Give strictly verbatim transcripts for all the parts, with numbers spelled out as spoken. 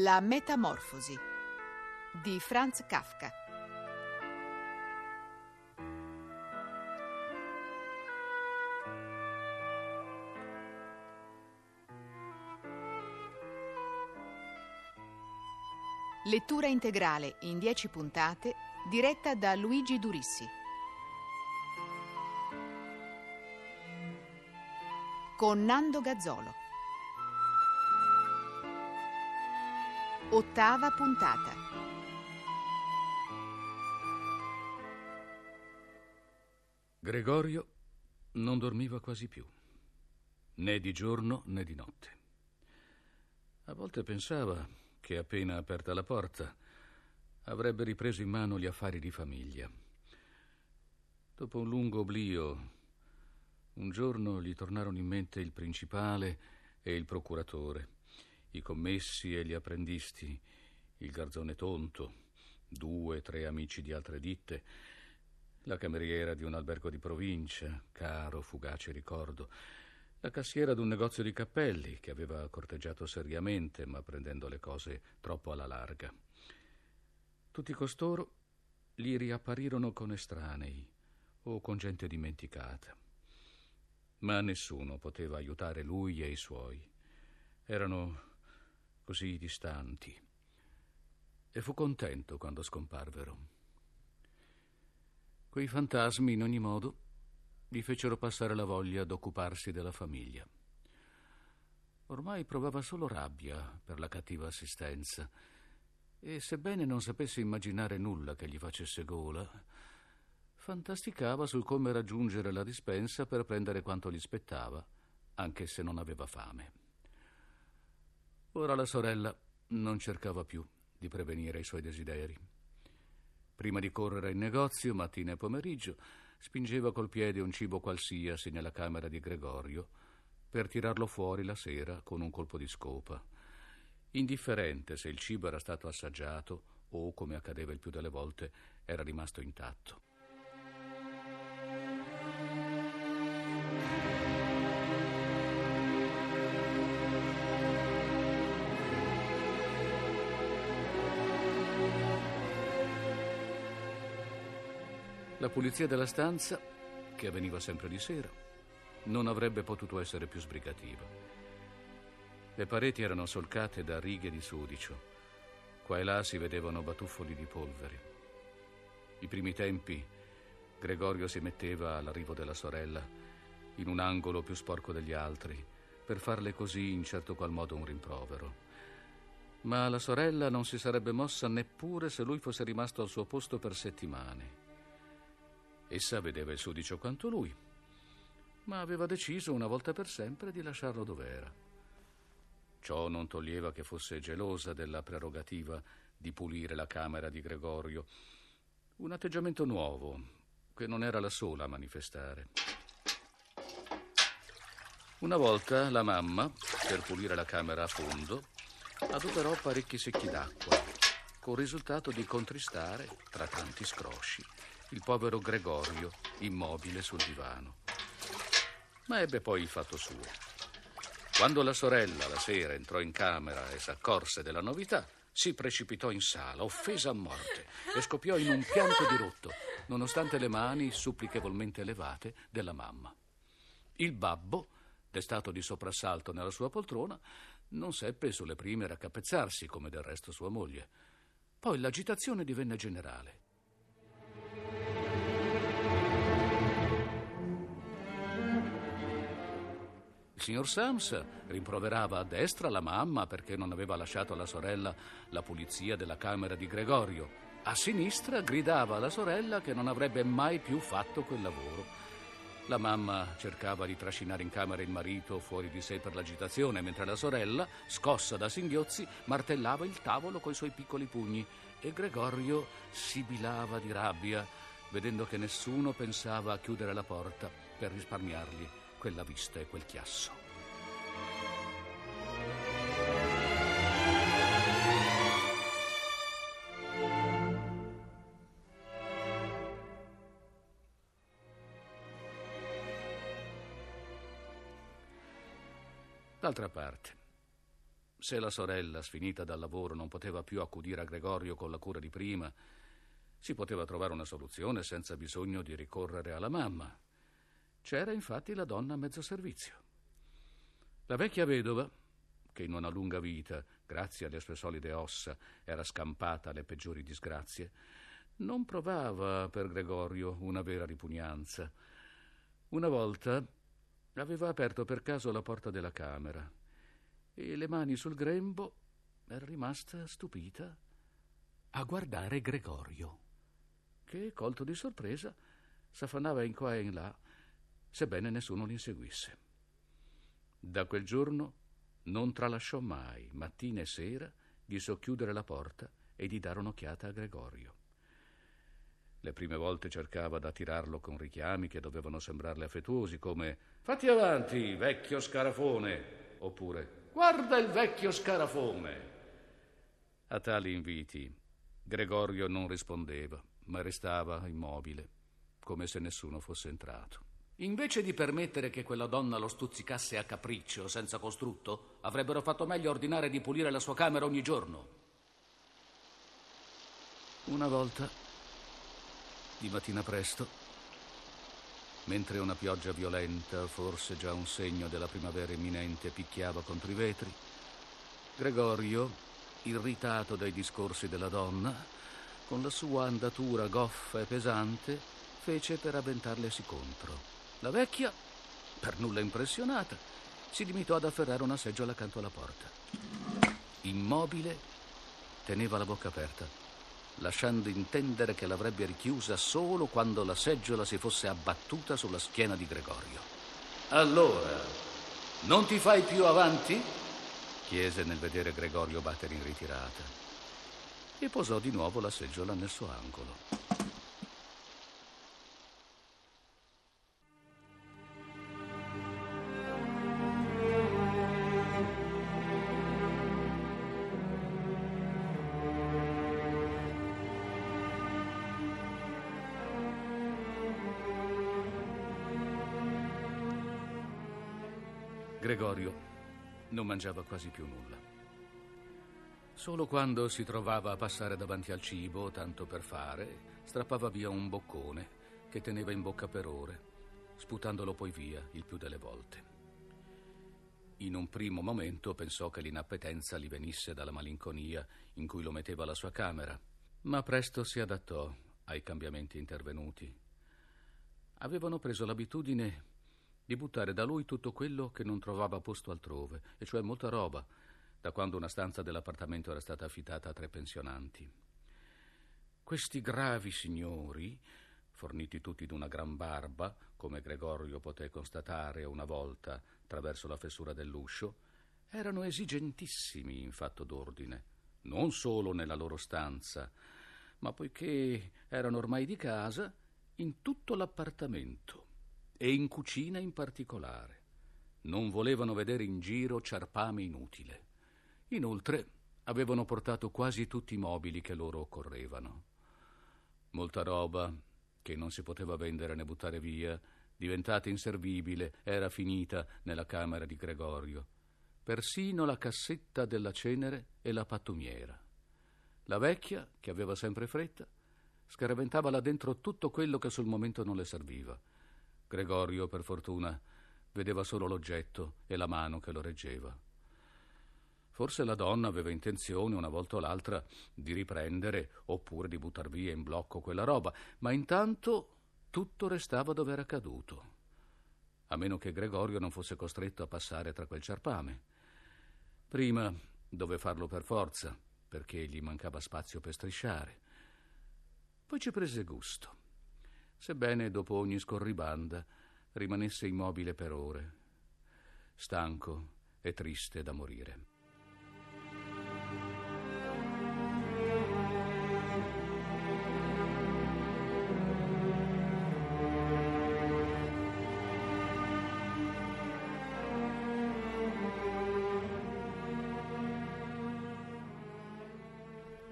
La Metamorfosi di Franz Kafka. Lettura integrale in dieci puntate diretta da Luigi Durissi. Con Nando Gazzolo. Ottava puntata. Gregorio non dormiva quasi più, né di giorno né di notte. A volte pensava che appena aperta la porta avrebbe ripreso in mano gli affari di famiglia. Dopo un lungo oblio, un giorno gli tornarono in mente il principale e il procuratore, i commessi e gli apprendisti, il garzone tonto, due, tre amici di altre ditte, la cameriera di un albergo di provincia, caro, fugace ricordo, la cassiera d'un negozio di cappelli che aveva corteggiato seriamente ma prendendo le cose troppo alla larga. Tutti costoro gli riapparirono con estranei o con gente dimenticata, ma nessuno poteva aiutare lui e i suoi. Erano così distanti, e fu contento quando scomparvero. Quei fantasmi, in ogni modo, gli fecero passare la voglia d'occuparsi della famiglia. Ormai provava solo rabbia per la cattiva assistenza, e sebbene non sapesse immaginare nulla che gli facesse gola, fantasticava su come raggiungere la dispensa per prendere quanto gli spettava, anche se non aveva fame. Ora la sorella non cercava più di prevenire i suoi desideri. Prima di correre in negozio, mattina e pomeriggio, spingeva col piede un cibo qualsiasi nella camera di Gregorio per tirarlo fuori la sera con un colpo di scopa, indifferente se il cibo era stato assaggiato o, come accadeva il più delle volte, era rimasto intatto. La pulizia della stanza, che avveniva sempre di sera, non avrebbe potuto essere più sbrigativa. Le pareti erano solcate da righe di sudicio. Qua e là si vedevano batuffoli di polvere. I primi tempi, Gregorio si metteva all'arrivo della sorella in un angolo più sporco degli altri per farle così in certo qual modo un rimprovero. Ma la sorella non si sarebbe mossa neppure se lui fosse rimasto al suo posto per settimane. Essa vedeva il sudicio quanto lui, ma aveva deciso una volta per sempre di lasciarlo dov'era. Ciò non toglieva che fosse gelosa della prerogativa di pulire la camera di Gregorio, un atteggiamento nuovo che non era la sola a manifestare. Una volta la mamma, per pulire la camera a fondo, adoperò parecchi secchi d'acqua, col risultato di contristare, tra tanti scrosci, il povero Gregorio immobile sul divano. Ma ebbe poi il fatto suo. Quando la sorella la sera entrò in camera e s'accorse della novità, si precipitò in sala, offesa a morte, e scoppiò in un pianto dirotto, nonostante le mani supplichevolmente elevate della mamma. Il babbo, destato di soprassalto nella sua poltrona, non seppe sulle prime raccapezzarsi, come del resto sua moglie. Poi l'agitazione divenne generale. Il signor Sams rimproverava a destra la mamma perché non aveva lasciato alla sorella la pulizia della camera di Gregorio. A sinistra gridava alla sorella che non avrebbe mai più fatto quel lavoro. La mamma cercava di trascinare in camera il marito fuori di sé per l'agitazione, mentre la sorella, scossa da singhiozzi, martellava il tavolo coi suoi piccoli pugni e Gregorio sibilava di rabbia, vedendo che nessuno pensava a chiudere la porta per risparmiargli quella vista e quel chiasso. D'altra parte, Se la sorella, sfinita dal lavoro, non poteva più accudire a Gregorio con la cura di prima, si poteva trovare una soluzione senza bisogno di ricorrere alla mamma. C'era infatti la donna a mezzo servizio. La vecchia vedova, che in una lunga vita, grazie alle sue solide ossa, era scampata alle peggiori disgrazie, non provava per Gregorio una vera ripugnanza. Una volta aveva aperto per caso la porta della camera e, le mani sul grembo, era rimasta stupita a guardare Gregorio, che, colto di sorpresa, s'afanava in qua e in là, sebbene nessuno l'inseguisse. Da quel giorno non tralasciò mai, mattina e sera, di socchiudere la porta e di dare un'occhiata a Gregorio. Le prime volte cercava d'attirarlo con richiami che dovevano sembrarle affettuosi, come «Fatti avanti, vecchio scarafone!» oppure «Guarda il vecchio scarafone!». A tali inviti Gregorio non rispondeva, ma restava immobile, come se nessuno fosse entrato. Invece di permettere che quella donna lo stuzzicasse a capriccio, senza costrutto, avrebbero fatto meglio ordinare di pulire la sua camera ogni giorno. Una volta, di mattina presto, mentre una pioggia violenta, forse già un segno della primavera imminente, picchiava contro i vetri, Gregorio, irritato dai discorsi della donna, con la sua andatura goffa e pesante, fece per avventarlesi contro. La vecchia, per nulla impressionata, si limitò ad afferrare una seggiola accanto alla porta. Immobile, teneva la bocca aperta, lasciando intendere che l'avrebbe richiusa solo quando la seggiola si fosse abbattuta sulla schiena di Gregorio. «Allora, non ti fai più avanti?» chiese nel vedere Gregorio battere in ritirata, e posò di nuovo la seggiola nel suo angolo. Gregorio non mangiava quasi più nulla. Solo quando si trovava a passare davanti al cibo, tanto per fare, strappava via un boccone che teneva in bocca per ore, sputandolo poi via il più delle volte. In un primo momento pensò che l'inappetenza gli venisse dalla malinconia in cui lo metteva la sua camera, ma presto si adattò ai cambiamenti intervenuti. Avevano preso l'abitudine di buttare da lui tutto quello che non trovava posto altrove, e cioè molta roba, da quando una stanza dell'appartamento era stata affittata a tre pensionanti. Questi gravi signori, forniti tutti d'una gran barba, come Gregorio poté constatare una volta attraverso la fessura dell'uscio, erano esigentissimi in fatto d'ordine, non solo nella loro stanza, ma poiché erano ormai di casa, in tutto l'appartamento, e in cucina in particolare. Non volevano vedere in giro ciarpame inutile. Inoltre avevano portato quasi tutti i mobili che loro occorrevano. Molta roba che non si poteva vendere né buttare via, diventata inservibile, era finita nella camera di Gregorio, persino la cassetta della cenere e la pattumiera. La vecchia, che aveva sempre fretta, scaraventava là dentro tutto quello che sul momento non le serviva. Gregorio, per fortuna, vedeva solo l'oggetto e la mano che lo reggeva. Forse la donna aveva intenzione, una volta o l'altra, di riprendere oppure di buttar via in blocco quella roba, ma intanto tutto restava dove era caduto, a meno che Gregorio non fosse costretto a passare tra quel ciarpame. Prima dove farlo per forza, perché gli mancava spazio per strisciare. Poi ci prese gusto, sebbene dopo ogni scorribanda rimanesse immobile per ore, stanco e triste da morire.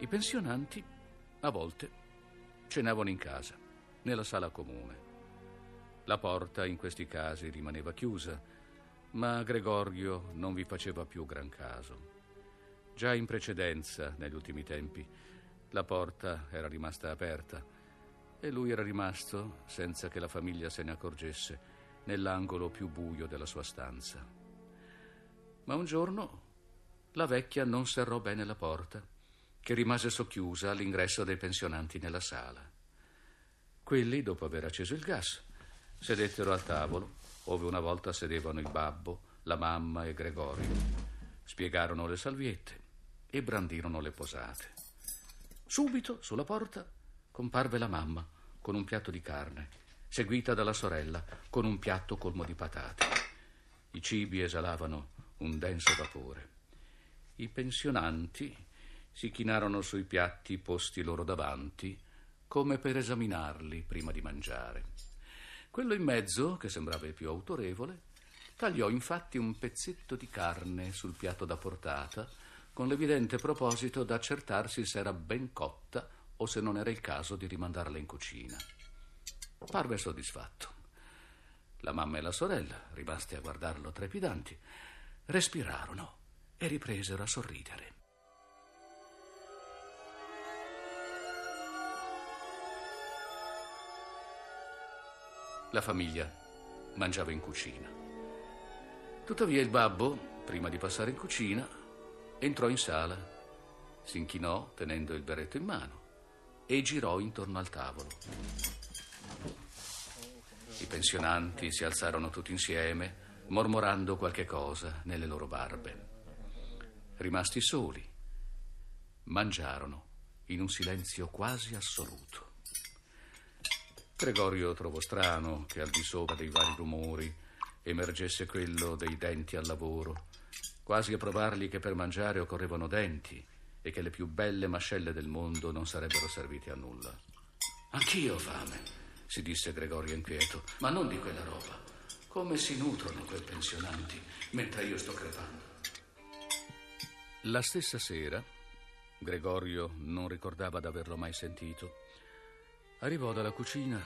I pensionanti a volte cenavano in casa, nella sala comune. La porta in questi casi rimaneva chiusa, ma Gregorio non vi faceva più gran caso. Già in precedenza, negli ultimi tempi, la porta era rimasta aperta e lui era rimasto, senza che la famiglia se ne accorgesse, nell'angolo più buio della sua stanza. Ma un giorno la vecchia non serrò bene la porta, che rimase socchiusa all'ingresso dei pensionanti nella sala. Quelli, dopo aver acceso il gas, sedettero al tavolo, ove una volta sedevano il babbo, la mamma e Gregorio. Spiegarono le salviette e brandirono le posate. Subito, sulla porta, comparve la mamma con un piatto di carne, seguita dalla sorella con un piatto colmo di patate. I cibi esalavano un denso vapore. I pensionanti si chinarono sui piatti posti loro davanti, come per esaminarli prima di mangiare. Quello in mezzo, che sembrava il più autorevole, tagliò infatti un pezzetto di carne sul piatto da portata, con l'evidente proposito d'accertarsi se era ben cotta o se non era il caso di rimandarla in cucina. Parve soddisfatto. La mamma e la sorella, rimaste a guardarlo trepidanti, respirarono e ripresero a sorridere. La famiglia mangiava in cucina. Tuttavia il babbo, prima di passare in cucina, entrò in sala, si inchinò tenendo il berretto in mano e girò intorno al tavolo. I pensionanti si alzarono tutti insieme, mormorando qualche cosa nelle loro barbe. Rimasti soli, mangiarono in un silenzio quasi assoluto. Gregorio trovò strano che al di sopra dei vari rumori emergesse quello dei denti al lavoro, quasi a provargli che per mangiare occorrevano denti e che le più belle mascelle del mondo non sarebbero servite a nulla. Anch'io ho fame, si disse Gregorio inquieto, ma non di quella roba. Come si nutrono quei pensionanti mentre io sto crepando? La stessa sera, Gregorio non ricordava d'averlo mai sentito, arrivò dalla cucina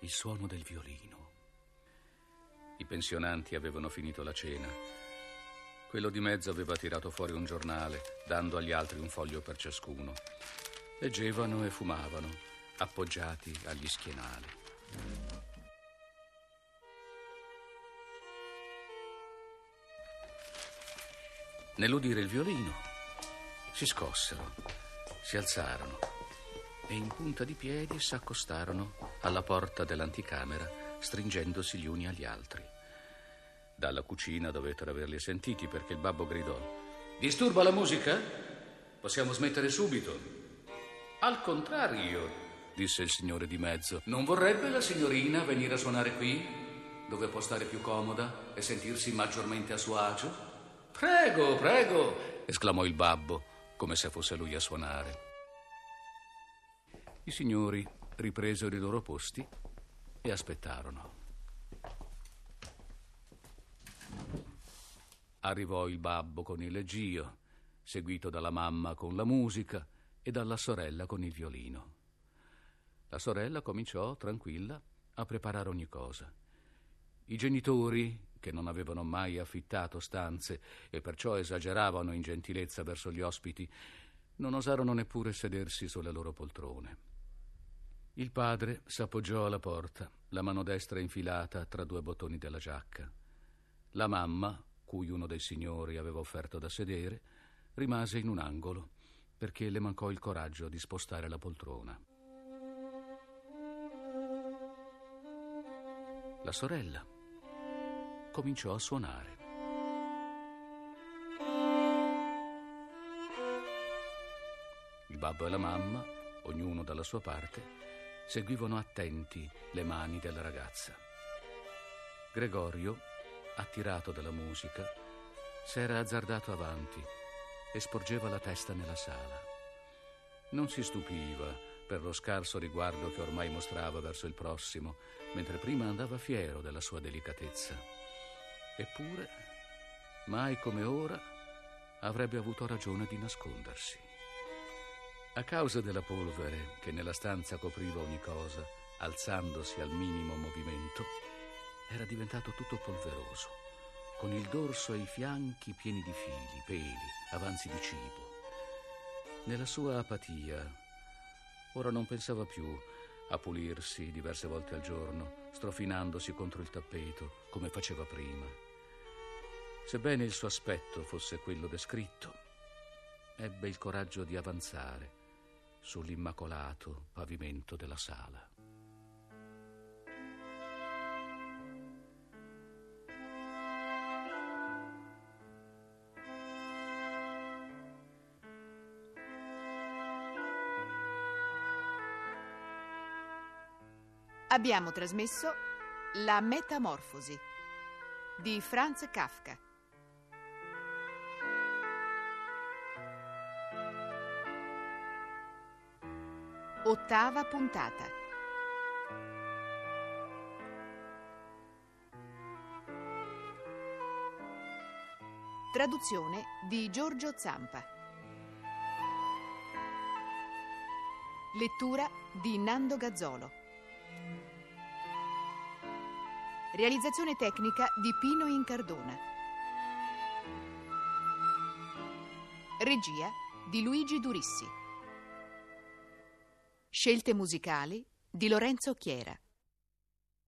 il suono del violino. I pensionanti avevano finito la cena. Quello di mezzo aveva tirato fuori un giornale, dando agli altri un foglio per ciascuno. Leggevano e fumavano, appoggiati agli schienali. Nell'udire il violino, si scossero, si alzarono e in punta di piedi s'accostarono alla porta dell'anticamera, stringendosi gli uni agli altri. Dalla cucina dovettero averli sentiti, perché il babbo gridò: «Disturba la musica? Possiamo smettere subito». «Al contrario», disse il signore di mezzo, «non vorrebbe la signorina venire a suonare qui, dove può stare più comoda e sentirsi maggiormente a suo agio?» «Prego, prego», esclamò il babbo, come se fosse lui a suonare. I signori ripresero i loro posti e aspettarono. Arrivò il babbo con il leggio, seguito dalla mamma con la musica e dalla sorella con il violino. La sorella cominciò, tranquilla, a preparare ogni cosa. I genitori, che non avevano mai affittato stanze e perciò esageravano in gentilezza verso gli ospiti, non osarono neppure sedersi sulle loro poltrone. Il padre s'appoggiò alla porta, la mano destra infilata tra due bottoni della giacca. La mamma, cui uno dei signori aveva offerto da sedere, rimase in un angolo, perché le mancò il coraggio di spostare la poltrona. La sorella cominciò a suonare. Il babbo e la mamma, ognuno dalla sua parte, seguivano attenti le mani della ragazza. Gregorio, attirato dalla musica, s'era azzardato avanti e sporgeva la testa nella sala. Non si stupiva per lo scarso riguardo che ormai mostrava verso il prossimo, mentre prima andava fiero della sua delicatezza. Eppure, mai come ora, avrebbe avuto ragione di nascondersi. A causa della polvere che nella stanza copriva ogni cosa, alzandosi al minimo movimento, era diventato tutto polveroso, con il dorso e i fianchi pieni di fili, peli, avanzi di cibo. Nella sua apatia ora non pensava più a pulirsi diverse volte al giorno, strofinandosi contro il tappeto come faceva prima. Sebbene il suo aspetto fosse quello descritto, ebbe il coraggio di avanzare sull'immacolato pavimento della sala. Abbiamo trasmesso La Metamorfosi di Franz Kafka. Ottava puntata. Traduzione di Giorgio Zampa. Lettura di Nando Gazzolo. Realizzazione tecnica di Pino Incardona. Regia di Luigi Durissi. Scelte musicali di Lorenzo Chiera.